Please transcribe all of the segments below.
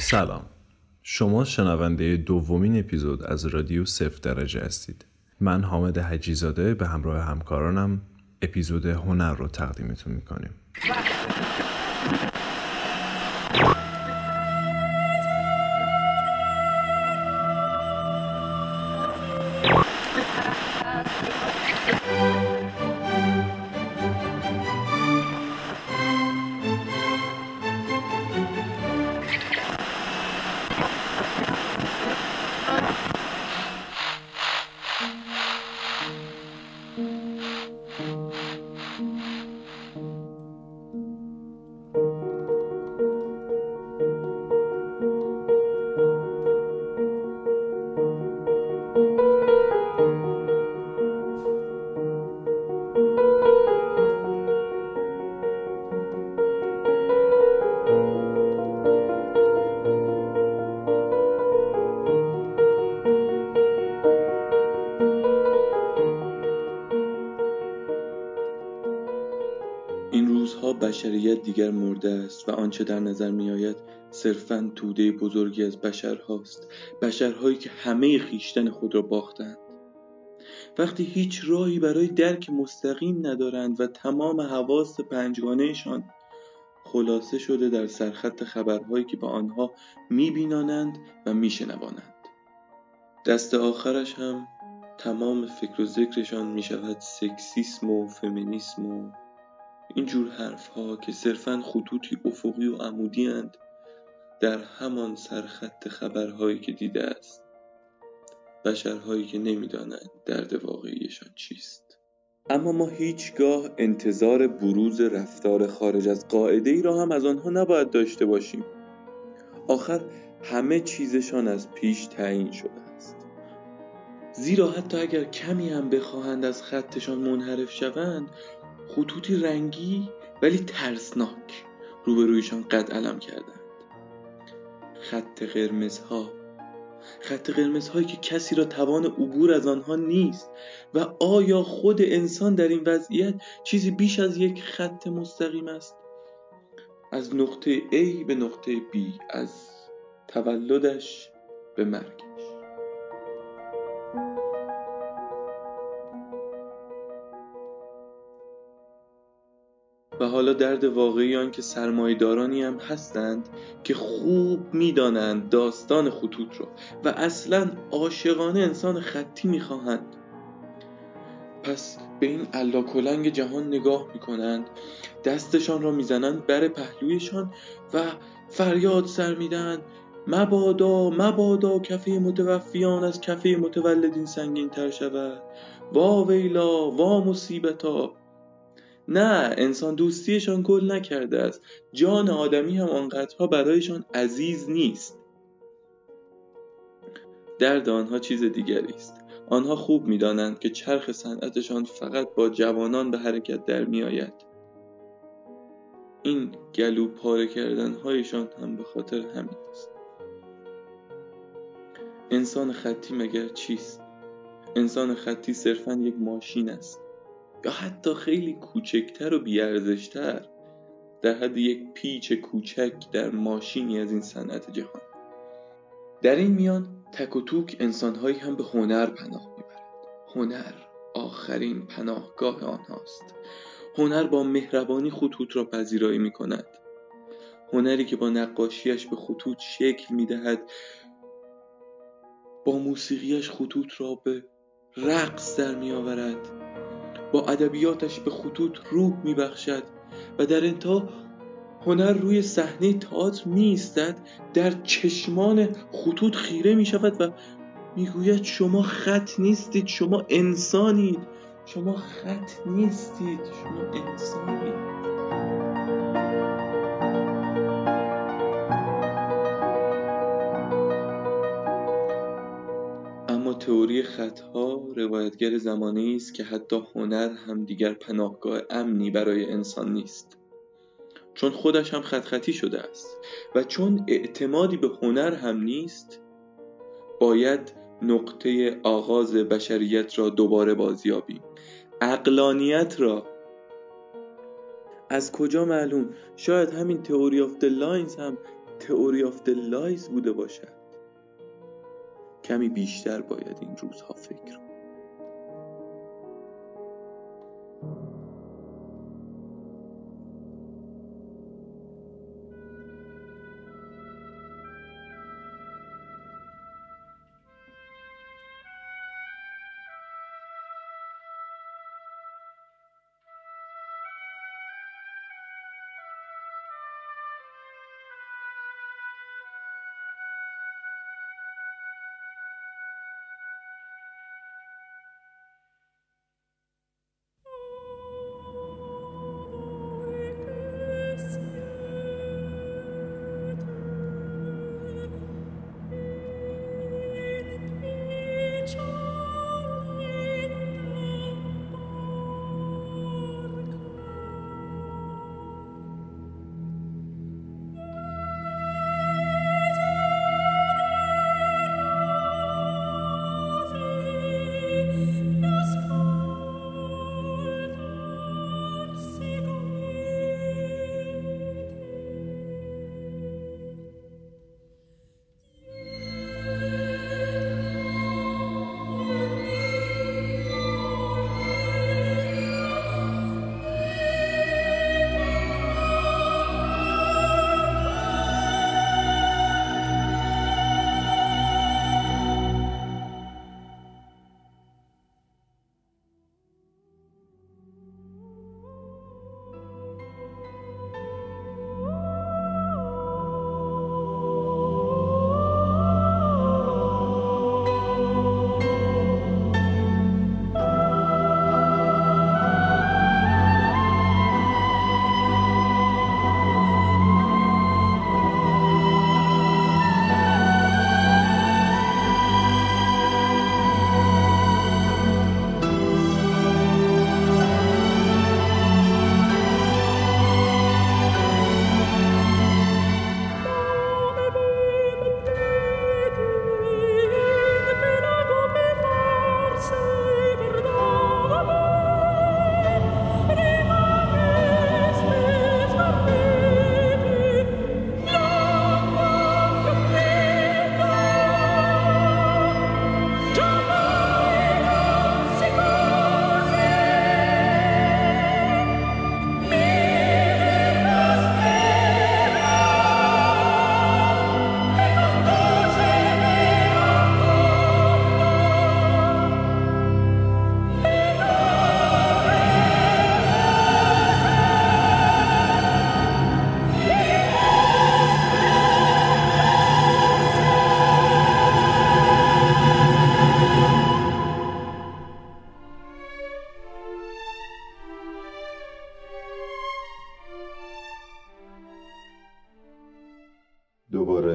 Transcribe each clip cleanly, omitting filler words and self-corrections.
سلام، شما شنونده دومین اپیزود از رادیو 0 درجه هستید. من حامد حجی زاده به همراه همکارانم اپیزود هنر رو تقدیمتون میکنیم. بشریت دیگر مرده است و آنچه در نظر می آید صرفاً توده بزرگی از بشرهاست، بشرهایی که همه خویشتن خود را باختند. وقتی هیچ راهی برای درک مستقیم ندارند و تمام حواس پنجگانهشان خلاصه شده در سرخط خبرهایی که با آنها می بینانند و می شنوانند، دست آخرش هم تمام فکر و ذکرشان می شود سکسیسم و فمینیسم و اینجور حرف ها که صرفاً خطوطی افقی و عمودی اند در همان سرخط خبرهایی که دیده است، بشرهایی که نمیدانند درد واقعیشان چیست. اما ما هیچگاه انتظار بروز رفتار خارج از قاعده ای را هم از آنها نباید داشته باشیم. آخر همه چیزشان از پیش تعیین شده است، زیرا حتی اگر کمی هم بخواهند از خطشان منحرف شوند، خطوطی رنگی ولی ترسناک روبرویشان قد علم کردند. خط قرمزها، خط قرمزهایی که کسی را توان عبور از آنها نیست. و آیا خود انسان در این وضعیت چیزی بیش از یک خط مستقیم است؟ از نقطه A به نقطه B، از تولدش به مرگ. و حالا درد واقعی آن که سرمایه‌دارانی هم هستند که خوب می‌دانند داستان خطوط را و اصلاً عاشقانه انسان خطی می‌خواهند. پس به این الاکلنگ جهان نگاه می‌کنند، دستشان را می‌زنند بر پهلویشان و فریاد سر می‌دهند مبادا مبادا کفه متوفیان از کفه متولدین سنگین‌تر شود، وا ویلا وا مصیبتا. نه، انسان دوستیشان گل نکرده است، جان آدمی هم آنقدرها برایشان عزیز نیست. درد آنها چیز دیگری است. آنها خوب می‌دانند که چرخ صنعتشان فقط با جوانان به حرکت در می‌آید. این گلو پاره کردن‌هایشان هم به خاطر همین است. انسان خطی مگر چیست؟ انسان خطی صرفاً یک ماشین است، یا حتی خیلی کوچکتر و بیارزشتر، در حد یک پیچ کوچک در ماشینی از این صنعت جهان. در این میان تک و توک انسانهایی هم به هنر پناه میبرند. هنر آخرین پناهگاه آنهاست. هنر با مهربانی خطوط را پذیرایی میکند. هنری که با نقاشیش به خطوط شکل میدهد، با موسیقیش خطوط را به رقص در میآورد، با ادبیاتش به خطوط روح میبخشد و در انتها هنر روی صحنه تئاتر میایستد، در چشمان خطوط خیره میشود و میگوید شما خط نیستید، شما انسانید، شما خط نیستید، شما انسانید. تئوری خطها روایتگر زمانه‌ای است که حتی هنر هم دیگر پناهگاه امنی برای انسان نیست، چون خودش هم خطی شده است و چون اعتمادی به هنر هم نیست، باید نقطه آغاز بشریت را دوباره بازیابیم، عقلانیت را. از کجا معلوم؟ شاید همین تئوری آف د لاینز هم تئوری آف د لایز بوده باشد. کمی بیشتر باید این روزها فکر کنم.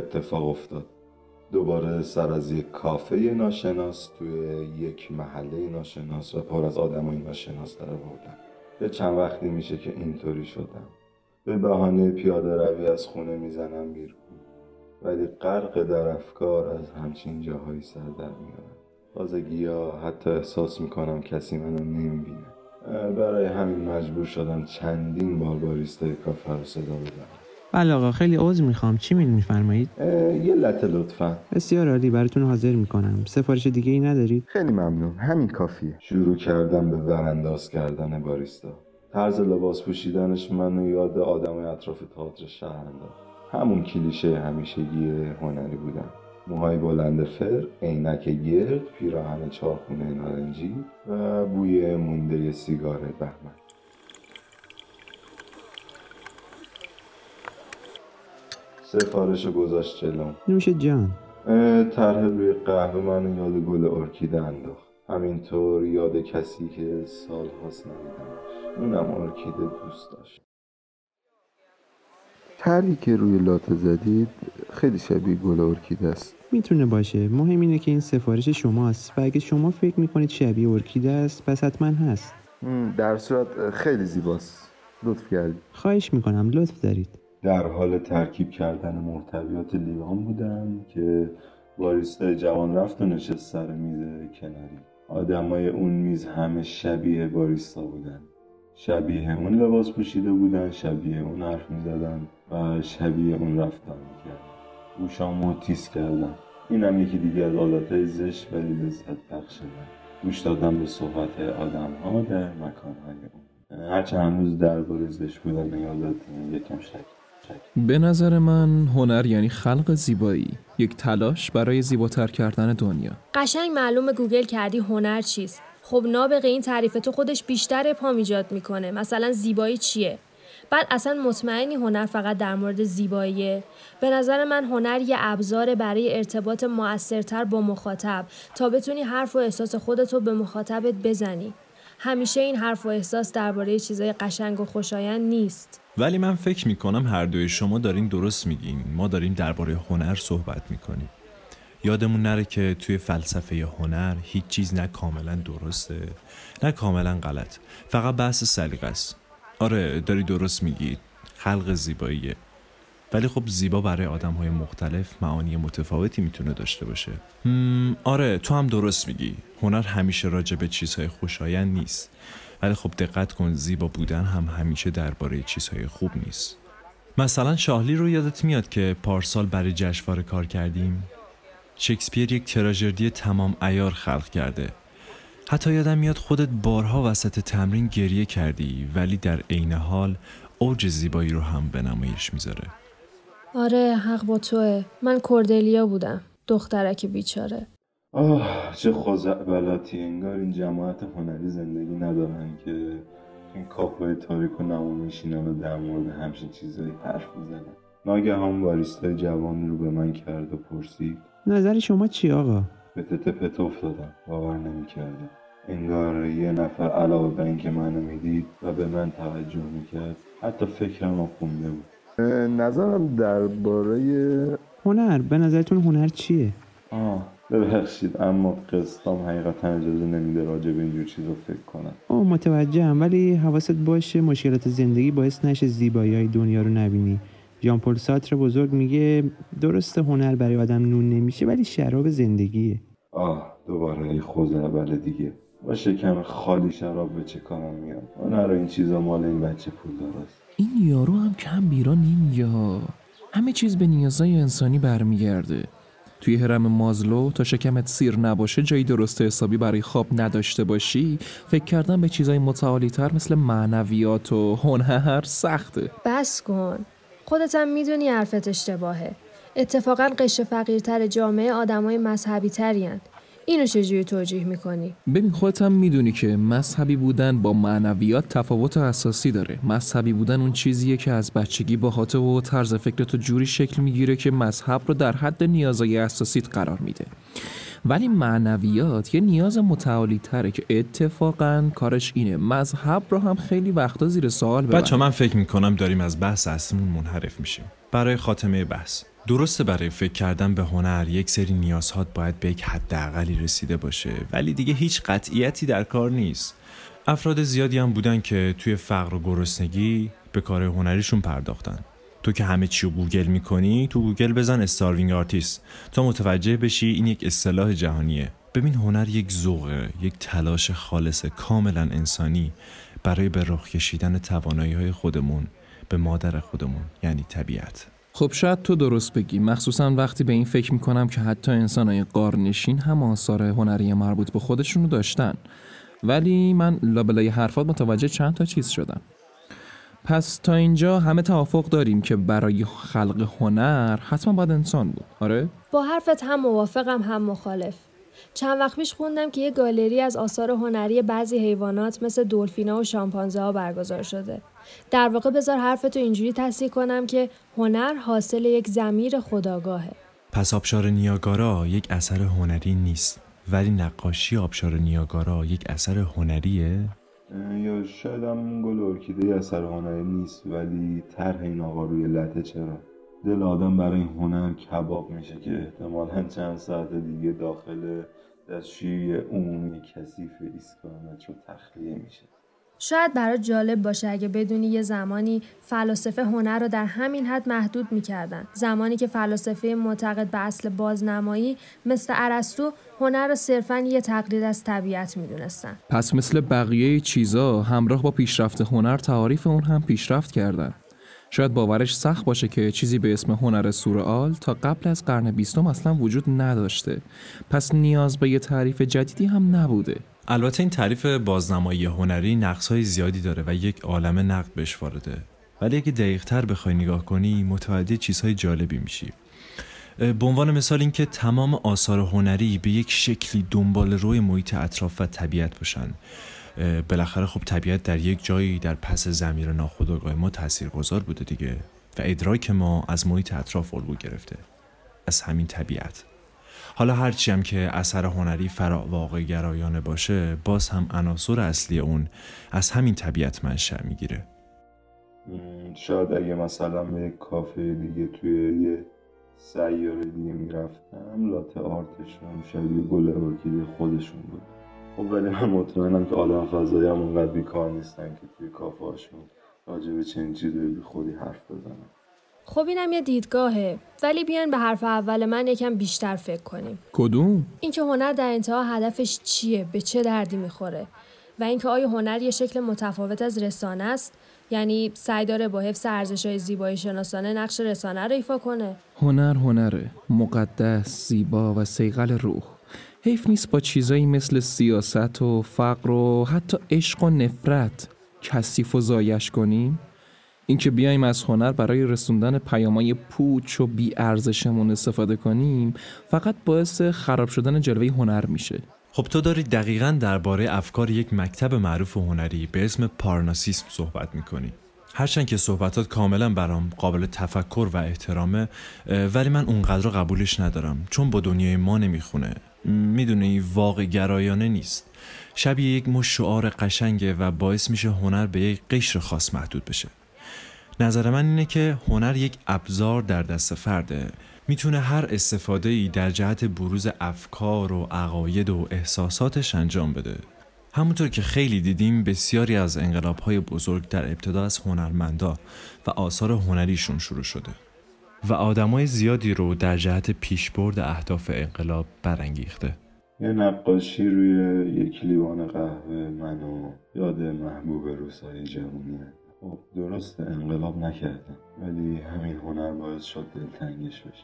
اتفاق افتاد. دوباره سر از یک کافه ناشناس توی یک محله ناشناس و پر از آدمای ناشناس در آوردن. یه چند وقتی میشه که اینطوری شدم. به بهانه پیاده روی از خونه میزنم بیرون. ولی غرق در افکار از همچین جاهایی سر در میارم. تازگی‌ها حتی احساس میکنم کسی منو نمیبینه. برای همین مجبور شدم چندین بار باریستای کافه رو صدا بدم. بله آقا، خیلی عذر میخوام، چی میفرمایید؟ یه لطه لطفا. بسیار عالی، براتون حاضر میکنم. سفارش دیگه ای ندارید؟ خیلی ممنون، همین کافیه. شروع کردم به برانداز کردن باریستا. طرز لباس پوشیدنش منو یاد آدمای اطراف تئاتر شهر انداخت. همون کلیشه همیشگی هنری بودن. موهای بلند فر، عینک گرد، پیراهن چارخونه نارنجی و بوی مونده سیگار بهمن. سفارشو گذاشت جلوم. نوش جان. طرح روی قهوه منو یاد گل ارکیده انداخت. همینطور یاد کسی که سالهاست ندیدمش. اونم ارکیده دوست داشت. طرحی که روی لاته زدید خیلی شبیه گل ارکیده است. میتونه باشه، مهم اینه که این سفارش شماست و اگه شما فکر میکنید شبیه ارکیده است پس حتما هست. در صورت خیلی زیباست. لطف کردید. خواهش میکنم، لطف دارید. در حال ترکیب کردن محتویات لیوان بودم که باریستا جوان رفت و نشست سر میز کناری. آدمای اون میز همه شبیه باریستا بودن. شبیه اون لباس پوشیده بودن، شبیه اون حرف می زدن و شبیه اون رفتار می کردن. گوشامو تیز کردم. این هم یکی دیگه از عادتهای زشت ولی لذت بخشه. گوش دادم به صحبت آدم ها در مکان های اون. هرچند هنوز درباره زشت بودن این عادت یکم شک. به نظر من هنر یعنی خلق زیبایی، یک تلاش برای زیباتر کردن دنیا. قشنگ معلومه گوگل کردی هنر چیست. خب نابغه این تعریف تو خودش بیشتر ابهام ایجاد میکنه. مثلا زیبایی چیه؟ بعد اصلا مطمئنی هنر فقط در مورد زیباییه؟ به نظر من هنر یه ابزار برای ارتباط مؤثرتر با مخاطب تا بتونی حرف و احساس خودت رو به مخاطبت بزنی. همیشه این حرف و احساس درباره چیزای قشنگ و خوشایند نیست. ولی من فکر میکنم هر دوی شما دارین درست میگین. ما داریم درباره هنر صحبت میکنیم. یادمون نره که توی فلسفه هنر هیچ چیز نه کاملا درسته نه کاملا غلط، فقط بحث سلیقه است. آره داری درست میگی، خلق زیباییه، ولی خب زیبا برای آدم‌های مختلف معانی متفاوتی میتونه داشته باشه. آره تو هم درست میگی، هنر همیشه راجع به چیزهای خوشایند نیست، ولی خب دقت کن زیبا بودن هم همیشه درباره چیزهای خوب نیست. مثلا شاهلی رو یادت میاد که پارسال برای جشنواره کار کردیم؟ شکسپیر یک تراژدی تمام عیار خلق کرده. حتی یادم میاد خودت بارها وسط تمرین گریه کردی، ولی در عین حال اوج زیبایی رو هم به نمایش میذاره. آره حق با توه. من کوردلیا بودم، دخترک بیچاره. آه چه خزعبلاتی، انگار این جماعت هنری زندگی ندارن که این کافه تاریک و نمون میشینن و در مورد همچین چیزایی حرف میزنن. ناگهان باریستای جوان رو به من کرد و پرسید نظر شما چی آقا؟ به تپت افتادم، باور نمی‌کردم. انگار یه نفر علاوه بر اینکه منو میدید و به من توجه میکرد، حتی فکرم رو خونده بود. نظرم درباره هنر، به نظرتون هنر چیه؟ ببخشید اما قسطام حقیقتا اجازه نمیده راجع به اینجور چیز رو فکر کنم. متوجهم، ولی حواست باشه مشکلات زندگی باعث نشه زیبایی‌های دنیا رو نبینی. ژان پل سارتر بزرگ میگه درست هنر برای آدم نون نمیشه ولی شراب زندگیه. دوباره خوزه بله دیگه، با شکم خالی شراب به چه کارم میاد؟ هنر این چیزا مال این بچه پول دارست. این یارو هم کم بیرا نمیگه ها. همه چیز به نیازهای انسانی برمیگرده. توی هرم مازلو تا شکمت سیر نباشه، جایی درست حسابی برای خواب نداشته باشی، فکر کردن به چیزای متعالی‌تر مثل معنویات و هنر سخته. بس کن، خودت هم میدونی حرفت اشتباهه. اتفاقا قشر فقیرتر جامعه آدمای مذهبی ترین. اینو چجوری توجیه میکنی؟ ببین خودت هم میدونی که مذهبی بودن با معنویات تفاوت اساسی داره. مذهبی بودن اون چیزیه که از بچگی باهات و طرز فکرت جوری شکل میگیره که مذهب رو در حد نیازهای اساسیت قرار میده. ولی معنویات یه نیاز متعالی تره که اتفاقاً کارش اینه مذهب رو هم خیلی وقتا زیر سوال ببره. بچه من فکر میکنم داریم از بحث اصلیمون منحرف میشیم. برای خاتمه بحث، درسته برای فکر کردن به هنر یک سری نیازهات باید به یک حداقلی رسیده باشه، ولی دیگه هیچ قطعیتی در کار نیست. افراد زیادی هم بودن که توی فقر و گرسنگی به کار هنریشون پرداختن. تو که همه چی رو گوگل میکنی، تو گوگل بزن استاروینگ آرتیست تا متوجه بشی این یک اصطلاح جهانیه. ببین هنر یک ذوقه، یک تلاش خالص کاملا انسانی برای به رخ کشیدن توانایی‌های خودمون، به مادر خودمون یعنی طبیعت. خب شاید تو درست بگی، مخصوصا وقتی به این فکر میکنم که حتی انسانای غارنشین هم آثار هنری مربوط به خودشونو داشتن. ولی من لابلای حرفات متوجه چند تا چیز شدم. پس تا اینجا همه توافق داریم که برای خلق هنر حتما باید انسان بود، آره؟ با حرفت هم موافقم هم مخالف. چند وقت پیش خوندم که یه گالری از آثار هنری بعضی حیوانات مثل دلفینا و شامپانزه ها برگزار شده. در واقع بذار حرفتو اینجوری تصحیح کنم که هنر حاصل یک ضمیر خودآگاهه. پس آبشار نیاگارا یک اثر هنری نیست، ولی نقاشی آبشار نیاگارا یک اثر هنریه؟ یا شاید هم اون گل ارکیده اثر هنری نیست، ولی طرح این آقا روی لته چرا؟ دل آدم برای این هنر کباب میشه که احتمالاً چند ساعت دیگه داخل دستشویی عمومی کثیف ایستگاه مترو تخلیه میشه. شاید برای جالب باشه اگه بدونی یه زمانی فلاسفه هنر رو در همین حد محدود می‌کردن. زمانی که فلاسفه معتقد به اصل بازنمایی مثل ارسطو هنر رو صرفاً یه تقلید از طبیعت می‌دونستن. پس مثل بقیه چیزا همراه با پیشرفت هنر تعاریف اون هم پیشرفت کردن. شاید باورش سخت باشه که چیزی به اسم هنر سورئال تا قبل از قرن 20 اصلا وجود نداشته. پس نیاز به یه تعریف جدیدی هم نبوده. البته این تعریف بازنمایی هنری نقص‌های زیادی داره و یک عالمه نقد بهش وارده. ولی اگه دقیق‌تر بخوای نگاه کنی متعدد چیزهای جالبی میشی. به عنوان مثال اینکه تمام آثار هنری به یک شکلی دنبال روی محیط اطراف و طبیعت باشن. بالاخره خب طبیعت در یک جایی در پس ضمیر ناخودآگاه ما تاثیرگذار بوده دیگه و ادراک ما از محیط اطراف الگو گرفته، از همین طبیعت. حالا هرچی هم که اثر هنری فراواقع گرایانه باشه، باز هم عناصر اصلی اون از همین طبیعت منشأ میگیره. شاید اگه مثلا به کافه دیگه توی یه سیاره دیگه میرفتم، لاته آرتشون شاید یه گل ارکیده خودشون بود. خب ولی من مطمئنم که آدم فضایی هم اونقدر بیکار نیستن که توی کافه هاشون راجع به چنین چیزایی بی خودی حرف بزنن. خب اینم یه دیدگاهه، ولی بیان به حرف اول من یکم بیشتر فکر کنیم. کدوم؟ اینکه هنر در انتها هدفش چیه، به چه دردی میخوره و اینکه آیا هنر یه شکل متفاوت از رسانه است، یعنی سعی داره با حفظ ارزش‌های زیبایی شناسانه نقش رسانه رو ایفا کنه. هنر هنره، مقدس، زیبا و صیقل روح. حیف نیست با چیزایی مثل سیاست و فقر و حتی عشق و نفرت کثیف و زایش کنیم؟ اینکه بیایم از هنر برای رسوندن پیامای پوچ و بی‌ارزشمون استفاده کنیم فقط باعث خراب شدن جلوه هنر میشه. خب تو داری دقیقاً درباره افکار یک مکتب معروف هنری به اسم پارناسیسم صحبت میکنی. هرچند که صحبتات کاملا برام قابل تفکر و احترامه، ولی من اونقدر قبولش ندارم، چون با دنیای ما نمیخونه. میدونی واقع گرایانه نیست. شبیه یک شعار قشنگه و باعث میشه هنر به یک قشر خاص محدود بشه. نظر من اینه که هنر یک ابزار در دست فرده. میتونه هر استفاده‌ای در جهت بروز افکار و عقاید و احساساتش انجام بده. همونطور که خیلی دیدیم بسیاری از انقلاب‌های بزرگ در ابتدا از هنرمندا و آثار هنریشون شروع شده و آدمای زیادی رو در جهت پیشبرد اهداف انقلاب برانگیخته. یه نقاشی روی یک لیوان قهوه منو یاد محبوب روسای جوونه. خب درست انقلاب نکردم، ولی همین هنر باعث شد دلتنگش بشه.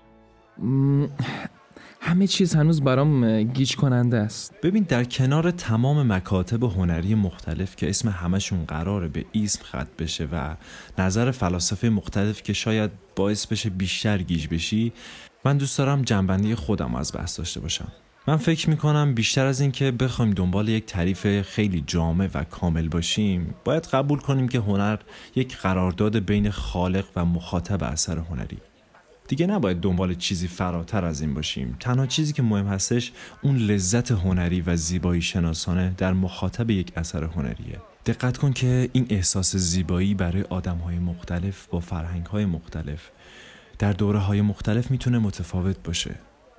همه چیز هنوز برام گیج کننده است. ببین، در کنار تمام مکاتب هنری مختلف که اسم همشون قراره به اسم خط بشه و نظر فلاسفه مختلف که شاید باعث بشه بیشتر گیج بشی، من دوست دارم جنبندی خودم از بحث داشته باشم. من فکر میکنم بیشتر از این که بخوایم دنبال یک تعریف خیلی جامع و کامل باشیم، باید قبول کنیم که هنر یک قرارداد بین خالق و مخاطب اثر هنری. دیگه نباید دنبال چیزی فراتر از این باشیم. تنها چیزی که مهم هستش اون لذت هنری و زیبایی شناسانه در مخاطب یک اثر هنریه. دقت کن که این احساس زیبایی برای آدم‌های مختلف با فرهنگ‌های مختلف در دوره‌های مختلف میتونه متفاوت باشه.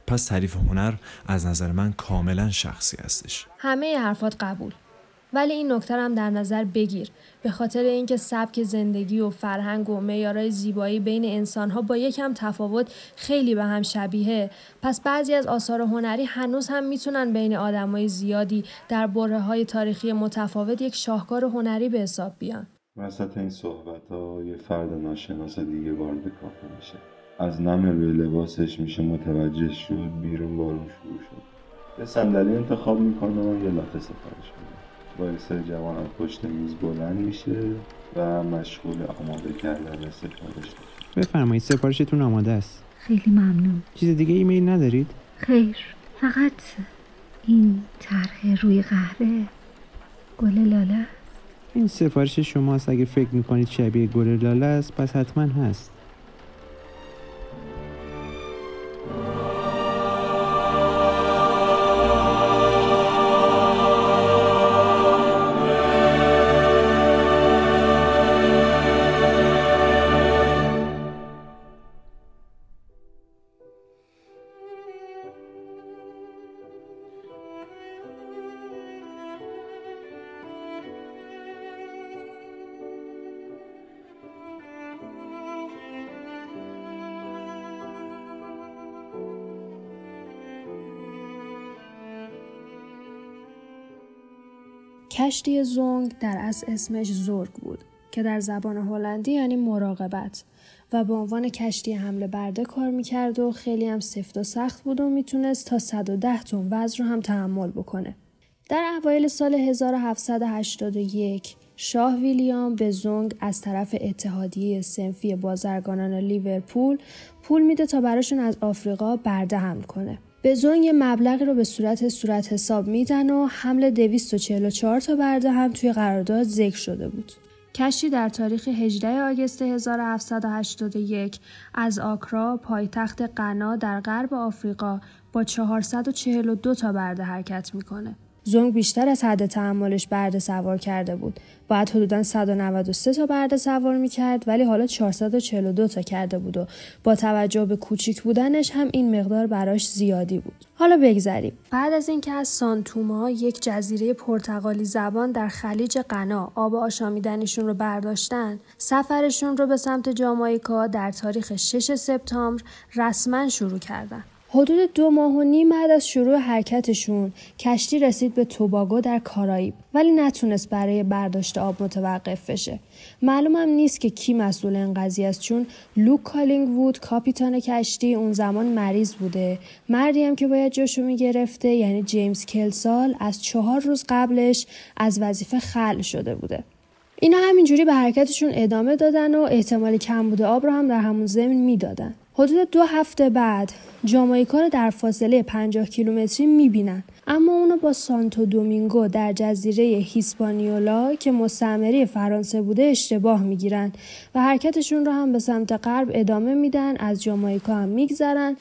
پس تعریف هنر از نظر من کاملا شخصی هستش. همه حرفات قبول، ولی این نکته هم در نظر بگیر، به خاطر اینکه سبک زندگی و فرهنگ و معیارهای زیبایی بین انسان‌ها با یکم تفاوت خیلی به هم شبیهه. پس بعضی از آثار هنری هنوز هم میتونن بین آدمای زیادی در برهه‌های تاریخی متفاوت یک شاهکار هنری به حساب بیان. وسط این صحبت‌ها یه فرد ناشناس دیگه وارد کافه میشه. از نم روی لباسش میشه متوجه شد، بیرون بارون شروع شد. یه صندلی انتخاب میکنه و یه لاته سفارش میده. باعث جوان از پشت میز بلند میشه و مشغول آماده کردن سفارش میشه. بفرمایید، سفارشتون آماده است. خیلی ممنون. چیز دیگه ایمیل ندارید؟ خیر، فقط این طرح روی قهوه گل لاله است. این سفارش شماست. اگه فکر میکنید شبیه گل لاله است پس حتما هست. کشتی زونگ در از اسمش زورگ بود که در زبان هلندی یعنی مراقبت و به عنوان کشتی حمله برده کار میکرد و خیلی هم سفت و سخت بود و میتونست تا 110 تن وزن رو هم تحمل بکنه. در اوایل سال 1781 شاه ویلیام به زونگ از طرف اتحادیه صنفی بازرگانان لیورپول پول میده تا براشون از آفریقا برده حمل کنه. به زونگ یه مبلغی رو به صورت حساب میدن و حمل 244 تا برده هم توی قرارداد ذکر شده بود. کشتی در تاریخ 18 آگوست 1781 از آکرا پایتخت غنا در غرب آفریقا با 442 تا برده حرکت میکنه. زونگ بیشتر از حد تحملش برده سوار کرده بود. باید حدوداً 193 تا برده سوار میکرد ولی حالا 442 تا کرده بود و با توجه به کوچیک بودنش هم این مقدار براش زیادی بود. حالا بگذریم. بعد از اینکه از سانتوما، یک جزیره پرتغالی زبان در خلیج غنا، آب آشامیدنشون رو برداشتن، سفرشون رو به سمت جامائیکا در تاریخ 6 سپتامبر رسما شروع کردن. حدود 2.5 ماه بعد از شروع حرکتشون کشتی رسید به توباگو در کارائیب ولی نتونست برای برداشت آب متوقف بشه. معلوم هم نیست که کی مسئول این قضیه است چون لوک کالینگ وود کاپیتان کشتی اون زمان مریض بوده. مردی هم که باید جاشو میگرفته یعنی جیمز کلسال از 4 روز قبلش از وظیفه خلع شده بوده. اینا همینجوری به حرکتشون ادامه دادن و احتمال کمبود آب رو هم در همون زمین میدادن. حدود 2 هفته بعد جامائیکا رو در فاصله 50 کیلومتری میبینن اما اونو با سانتو دومینگو در جزیره هیسپانیولا که مستعمره فرانسه بوده اشتباه میگیرن و حرکتشون رو هم به سمت غرب ادامه میدن. از جامائیکا هم میگذرن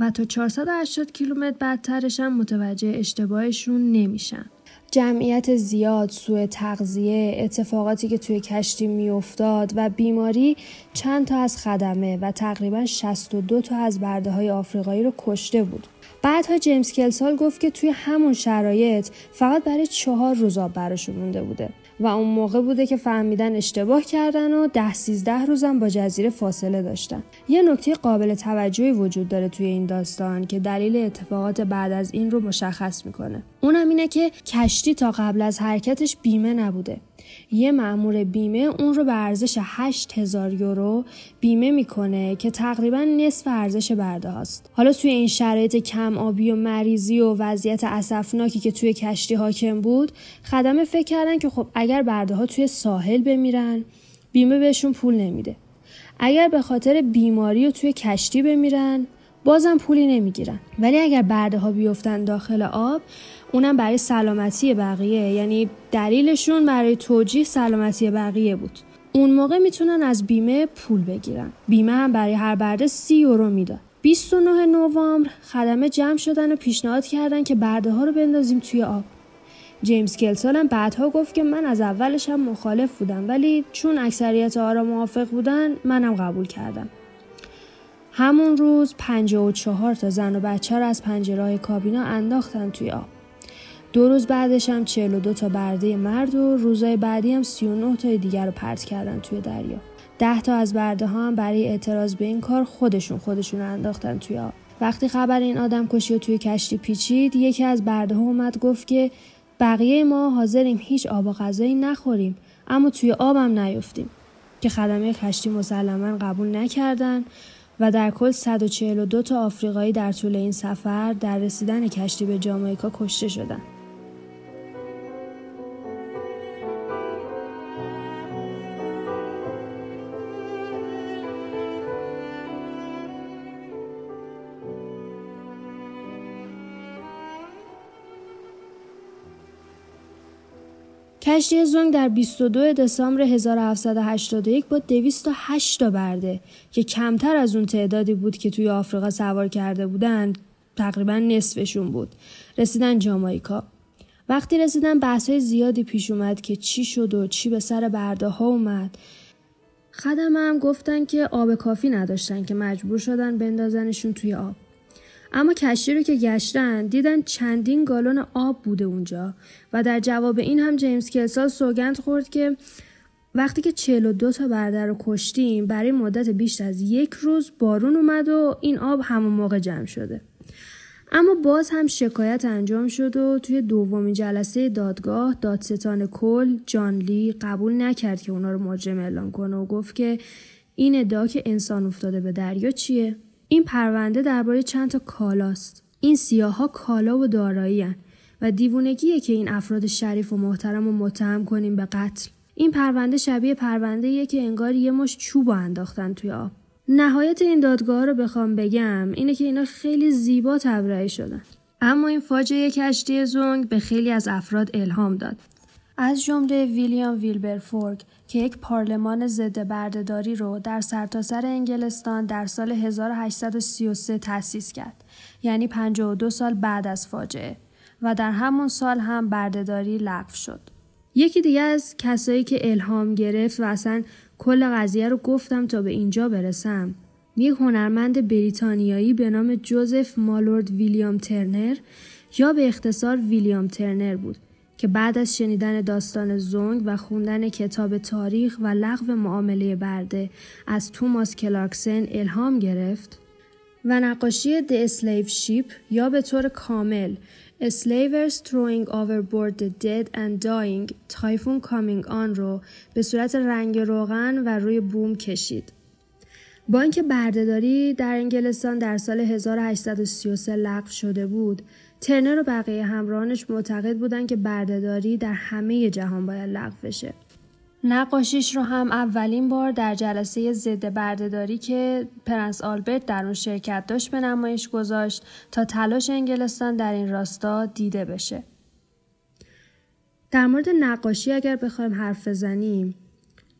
و تا 480 کیلومتر بعدترش هم متوجه اشتباهشون نمیشن. جمعیت زیاد، سوء تغذیه، اتفاقاتی که توی کشتی میافتاد و بیماری چند تا از خدمه و تقریبا 62 تا از برده های آفریقایی رو کشته بود. بعدها جیمز کلسال گفت که توی همون شرایط فقط برای 4 روز آب براشون مونده بوده و اون موقع بوده که فهمیدن اشتباه کردن و 10-13 روزم با جزیره فاصله داشتن. یه نکته قابل توجهی وجود داره توی این داستان که دلیل اتفاقات بعد از این رو مشخص میکنه. اونم اینه که کشتی تا قبل از حرکتش بیمه نبوده. یه مأمور بیمه اون رو به ارزش 8,000 یورو بیمه میکنه که تقریبا نصف ارزش برده هاست. حالا توی این شرایط کم آبی و مریضی و وضعیت اسفناکی که توی کشتی حاکم بود، خدمه فکر کردن که خب اگر برده ها توی ساحل بمیرن بیمه بهشون پول نمیده. اگر به خاطر بیماری و توی کشتی بمیرن بازم پولی نمیگیرن. ولی اگر برده ها بیفتن داخل آب اونم برای سلامتی بقیه، یعنی دلیلشون برای توجیه سلامتی بقیه بود. اون موقع میتونن از بیمه پول بگیرن. بیمه هم برای هر برده 30 یورو میداد. 29 نوامبر خدمه جمع شدن و پیشنهاد کردن که برده ها رو بندازیم توی آب. جیمز کلسال هم بعدها گفت که من از اولش هم مخالف بودم ولی چون اکثریت آرا موافق بودن منم قبول کردم. همون روز 54 تا زن و بچه را از پنجره‌های کابینا انداختن توی آب. 2 روز بعدش هم 42 تا برده مرد و روزهای بعدی هم 39 تا دیگر رو پرت کردن توی دریا. 10 تا از برده ها هم برای اعتراض به این کار خودشون رو انداختن توی آب. وقتی خبر این آدم کشی و توی کشتی پیچید، یکی از برده ها اومد گفت که بقیه ما حاضریم هیچ آب و غذایی نخوریم اما توی آبم نیفتیم، که خدمه کشتی مسلماً قبول نکردن و در کل 142 تا آفریقایی در طول این سفر در رسیدن کشتی به جامائیکا کشته شدند. کشتی زونگ در 22 دسامبر 1781 با 208 تا برده که کمتر از اون تعدادی بود که توی آفریقا سوار کرده بودند، تقریبا نصفشون بود، رسیدن جامائیکا. وقتی رسیدن بحث‌های زیادی پیش اومد که چی شد و چی به سر برده ها اومد. خدمه هم گفتن که آب کافی نداشتن که مجبور شدن بندازنشون توی آب. اما کشتی رو که گشتن دیدن چندین گالون آب بوده اونجا و در جواب این هم جیمز کلسال سوگند خورد که وقتی که 42 تا برده رو کشتیم برای مدت بیش از 1 روز بارون اومد و این آب همون موقع جمع شده. اما باز هم شکایت انجام شد و توی دومین جلسه دادگاه دادستان کل جان لی قبول نکرد که اونا رو مجرم اعلام کنه و گفت که این ادعا که انسان افتاده به دریا چیه؟ این پرونده درباره چند تا کالاست. این سیاها کالا و دارایی‌اند و دیوونگیه که این افراد شریف و محترم رو متهم کنیم به قتل. این پرونده شبیه پرونده‌ایه که انگار یه مش چوب انداختن توی آب. نهایت این دادگاه رو بخوام بگم اینه که اینا خیلی زیبا تبرئه شدن. اما این فاجعه کشتی زونگ به خیلی از افراد الهام داد. از جمله ویلیام ویلبر فورک که یک پارلمان ضد بردهداری رو در سرتاسر انگلستان در سال 1833 تأسیس کرد. یعنی 52 سال بعد از فاجعه و در همون سال هم بردهداری لغو شد. یکی دیگه از کسایی که الهام گرفت و اصلا کل قضیه رو گفتم تا به اینجا برسم، یک هنرمند بریتانیایی به نام جوزف مالورد ویلیام ترنر یا به اختصار ویلیام ترنر بود که بعد از شنیدن داستان زونگ و خوندن کتاب تاریخ و لغو معامله برده از توماس کلارکسن الهام گرفت و نقاشی The Slave Ship یا به طور کامل Slavers Throwing Overboard the Dead and Dying Typhoon Coming On رو به صورت رنگ روغن و روی بوم کشید. با اینکه بردهداری در انگلستان در سال 1833 لغو شده بود، ترنر و بقیه همراهانش معتقد بودند که بردهداری در همه جهان باید لغو بشه. نقاشیش رو هم اولین بار در جلسه ضد بردهداری که پرنس آلبرت در اون شرکت داشت به نمایش گذاشت تا تلاش انگلستان در این راستا دیده بشه. در مورد نقاشی اگر بخوایم حرف بزنیم،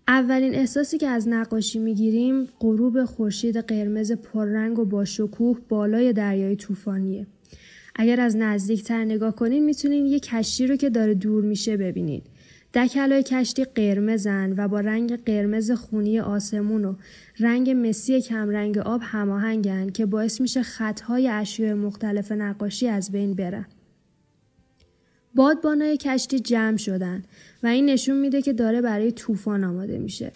اولین احساسی که از نقاشی میگیریم غروب خورشید قرمز پررنگ و با شکوه بالای دریای طوفانیه. اگر از نزدیکتر نگاه کنین میتونین یه کشتی رو که داره دور میشه ببینین. دکلای کشتی قرمزن و با رنگ قرمز خونی آسمون و رنگ مسی کم رنگ آب هماهنگن که باعث میشه خطهای اشیاء مختلف نقاشی از بین برن. بادبانای کشتی جمع شدن و این نشون میده که داره برای طوفان آماده میشه.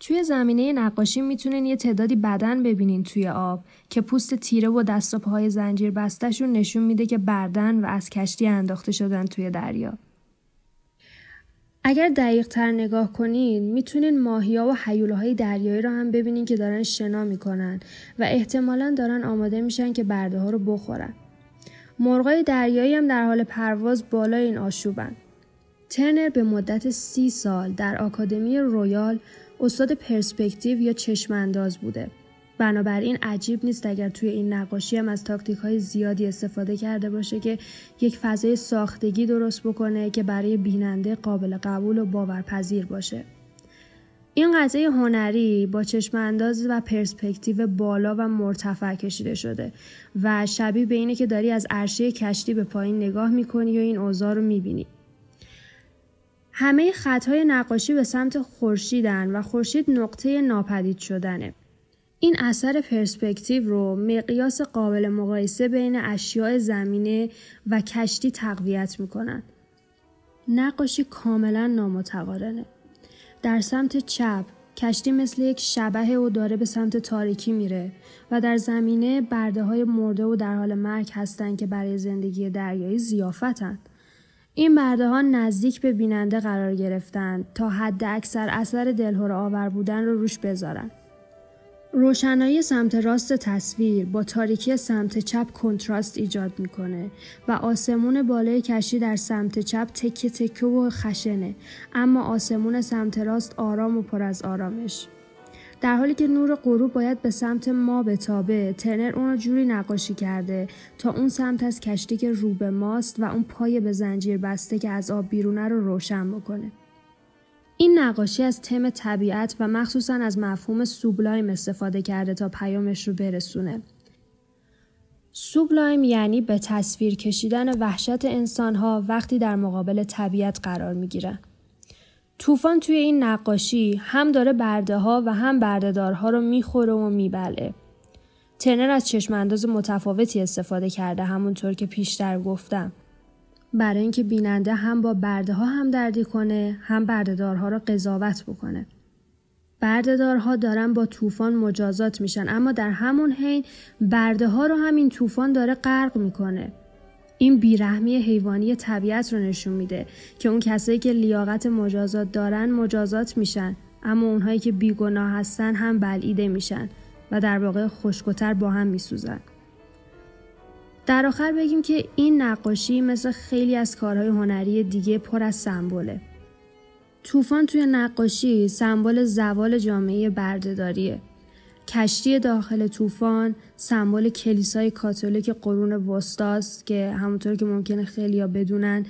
توی زمینه نقاشی میتونین یه تعدادی بدن ببینین توی آب که پوست تیره و دست و پاهای زنجیر بسته‌شون نشون میده که بردن و از کشتی انداخته شدن توی دریا. اگر دقیق‌تر نگاه کنین میتونین ماهی‌ها و هیول‌های دریایی رو هم ببینین که دارن شنا میکنن و احتمالاً دارن آماده میشن که برده‌ها رو بخورن. مرغای دریایی هم در حال پرواز بالای این آشوبن. ترنر به مدت 30 سال در آکادمی رویال استاد پرسپکتیو یا چشم‌انداز بوده. بنابراین عجیب نیست اگر توی این نقاشی هم از تاکتیک‌های زیادی استفاده کرده باشه که یک فضای ساختگی درست بکنه که برای بیننده قابل قبول و باورپذیر باشه. این قطعه هنری با چشم‌انداز و پرسپکتیو بالا و مرتفع کشیده شده و شبیه به اینه که داری از عرشه کشتی به پایین نگاه می‌کنی و این اوضاع رو می‌بینی. همه خط‌های نقاشی به سمت خورشیدن و خورشید نقطه ناپدید شدنه. این اثر پرسپکتیو رو مقیاس قابل مقایسه بین اشیاء زمینه و کشتی تقویت میکنن. نقاشی کاملا نامتقارنه. در سمت چپ کشتی مثل یک شبح و داره به سمت تاریکی میره و در زمینه برده های مرده و در حال مرگ هستن که برای زندگی دریایی ضیافتن. این برده ها نزدیک به بیننده قرار گرفتن تا حد اکثر اثر دلهره آور بودن رو روش بذارن. روشنایی سمت راست تصویر با تاریکی سمت چپ کنتراست ایجاد میکنه و آسمون بالای کشتی در سمت چپ تکه تکه و خشنه، اما آسمون سمت راست آرام و پر از آرامش. در حالی که نور غروب باید به سمت ما بتابه، ترنر اون رو جوری نقاشی کرده تا اون سمت از کشتی که رو به ماست و اون پای به زنجیر بسته که از آب بیرونه رو روشن بکنه. این نقاشی از تم طبیعت و مخصوصاً از مفهوم سوبلایم استفاده کرده تا پیامش رو برسونه. سوبلایم یعنی به تصویر کشیدن وحشت انسان‌ها وقتی در مقابل طبیعت قرار می‌گیرن. طوفان توی این نقاشی هم داره برده‌ها و هم برده‌دارها رو می‌خوره و می‌بلعه. ترنر از چشم‌انداز متفاوتی استفاده کرده، همونطور که پیشتر گفتم، برای اینکه بیننده هم با برده ها هم دردی کنه هم برده دارها را قضاوت بکنه. بردهدارها دارن با طوفان مجازات میشن، اما در همون حین برده ها رو همین طوفان داره غرق میکنه. این بیرحمی حیوانی طبیعت رو نشون میده که اون کسایی که لیاقت مجازات دارن مجازات میشن، اما اونهایی که بیگناه هستن هم بلعیده میشن و در واقع خشک‌تر با هم میسوزن. در آخر بگیم که این نقاشی مثل خیلی از کارهای هنری دیگه پر از سمبوله. طوفان توی نقاشی سمبل زوال جامعه بردهداریه. کشتی داخل طوفان سمبل کلیسای کاتولیک قرون وسطاست که همونطور که ممکنه خیلیا بدونن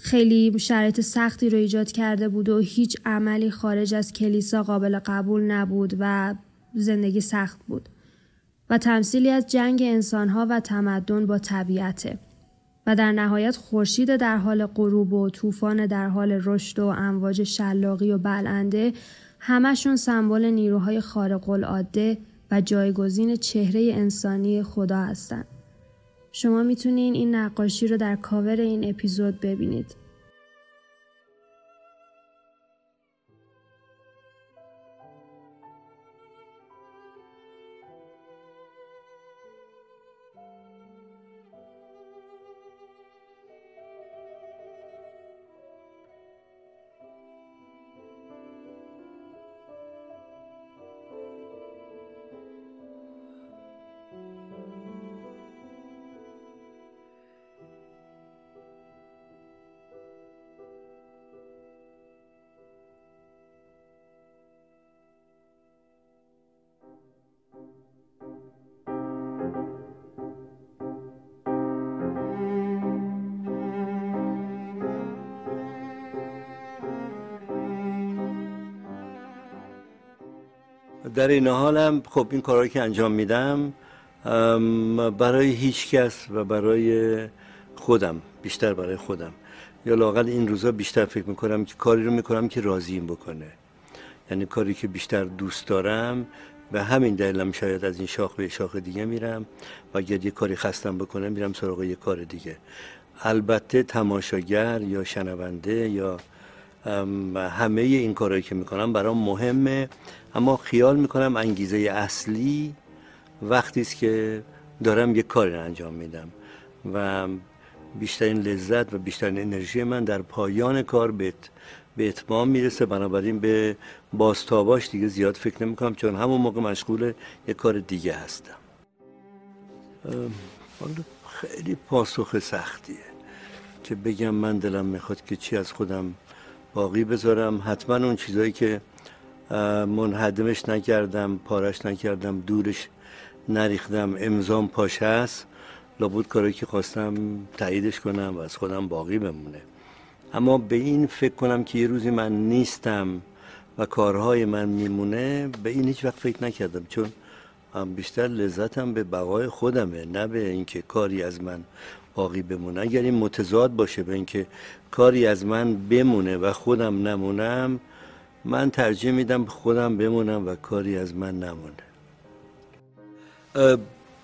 خیلی شرایط سختی رو ایجاد کرده بود و هیچ عملی خارج از کلیسا قابل قبول نبود و زندگی سخت بود و تمثیلی از جنگ انسانها و تمدن با طبیعته و در نهایت خورشید در حال غروب و طوفان در حال رشد و امواج شلاقی و بلنده همشون سمبل نیروهای خارق العاده و جایگزین چهره انسانی خدا هستن. شما میتونین این نقاشی رو در کاور این اپیزود ببینید. در این حال هم خب این کارهایی که انجام میدم برای هیچ کس و برای خودم، بیشتر برای خودم، یا لااقل این روزا بیشتر فکر میکنم که کاری رو میکنم که راضیم بکنه، یعنی کاری که بیشتر دوست دارم و همین دلیلم شاید از این شاخ به شاخ دیگه میرم و اگر یه کاری خستم بکنم میرم سراغ یه کار دیگه. البته تماشاگر یا شنونده یا همه این کارهایی که میکنم برام مهمه، اما خیال میکنم انگیزه اصلی وقتی است که دارم یه کاری رو انجام میدم و بیشترین لذت و بیشترین انرژی من در پایان کار به اتمام میرسه. بنابراین به بازتاباش دیگه زیاد فکر نمیکنم چون همون موقع مشغول یه کار دیگه هستم. خیلی پاسخ سختیه که بگم من دلم میخواد که چی از خودم باقی بذارم. حتما اون چیزایی که منهدمش نکردم، پارش نکردم، دورش نریختم، امضام پاش هست، لابد کاری که خواستم تاییدش کنم و از خودم باقی بمونه. اما به این فکر کنم که یه روزی من نیستم و کارهای من میمونه، به این هیچ وقت فکر نکردم، چون بیشتر لذتم به بقای خودمه، نه به اینکه کاری از من باقی بمونه. اگر این متضاد باشه به اینکه کاری از من بمونه و خودم نمونم، من ترجیح میدم خودم بمونم و کاری از من نمونه.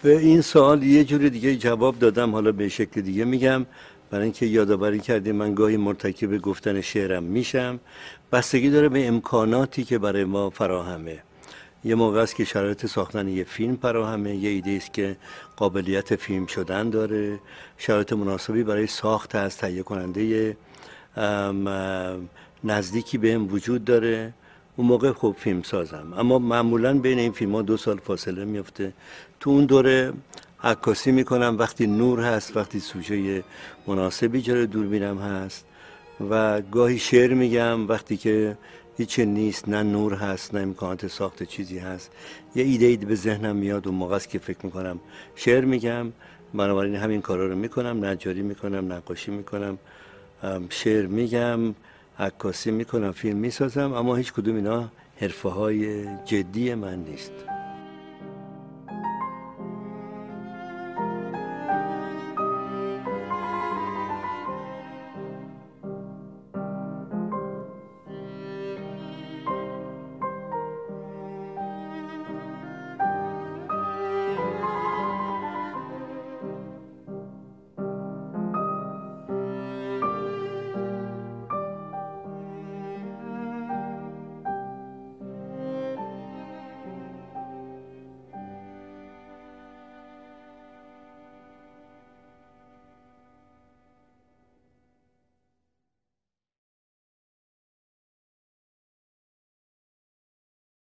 به این سوال یه جور دیگه جواب دادم، حالا به شکل دیگه میگم، برای اینکه یادآوری کردی من گاهی مرتکب گفتن شعرم میشم. بستگی داره به امکاناتی که برای ما فراهمه. یه موقع است که شرایط ساختن یه فیلم فراهمه، یه ایده است که قابلیت فیلم شدن داره، شرایط مناسبی برای ساخت از تهیه کننده نزدیکی بهم وجود داره، اون موقع خب فیلم سازم. اما معمولاً بین این فیلم‌ها 2 سال فاصله میفته. تو اون دوره عکاسی میکنم، وقتی نور هست، وقتی سوژه مناسبی جلوی دوربینم هست، و گاهی شعر میگم وقتی که هیچی نیست، نه نور هست نه امکانات ساخت چیزی هست، یه ایده به ذهنم میاد و موقع است که فکر میکنم شعر میگم. بنابراین همین کارا رو میکنم، نجاری میکنم، نقاشی میکنم، شعر میگم، عکاسی میکنم، فیلم میسازم، اما هیچ کدوم اینا حرفه‌های جدی من نیست.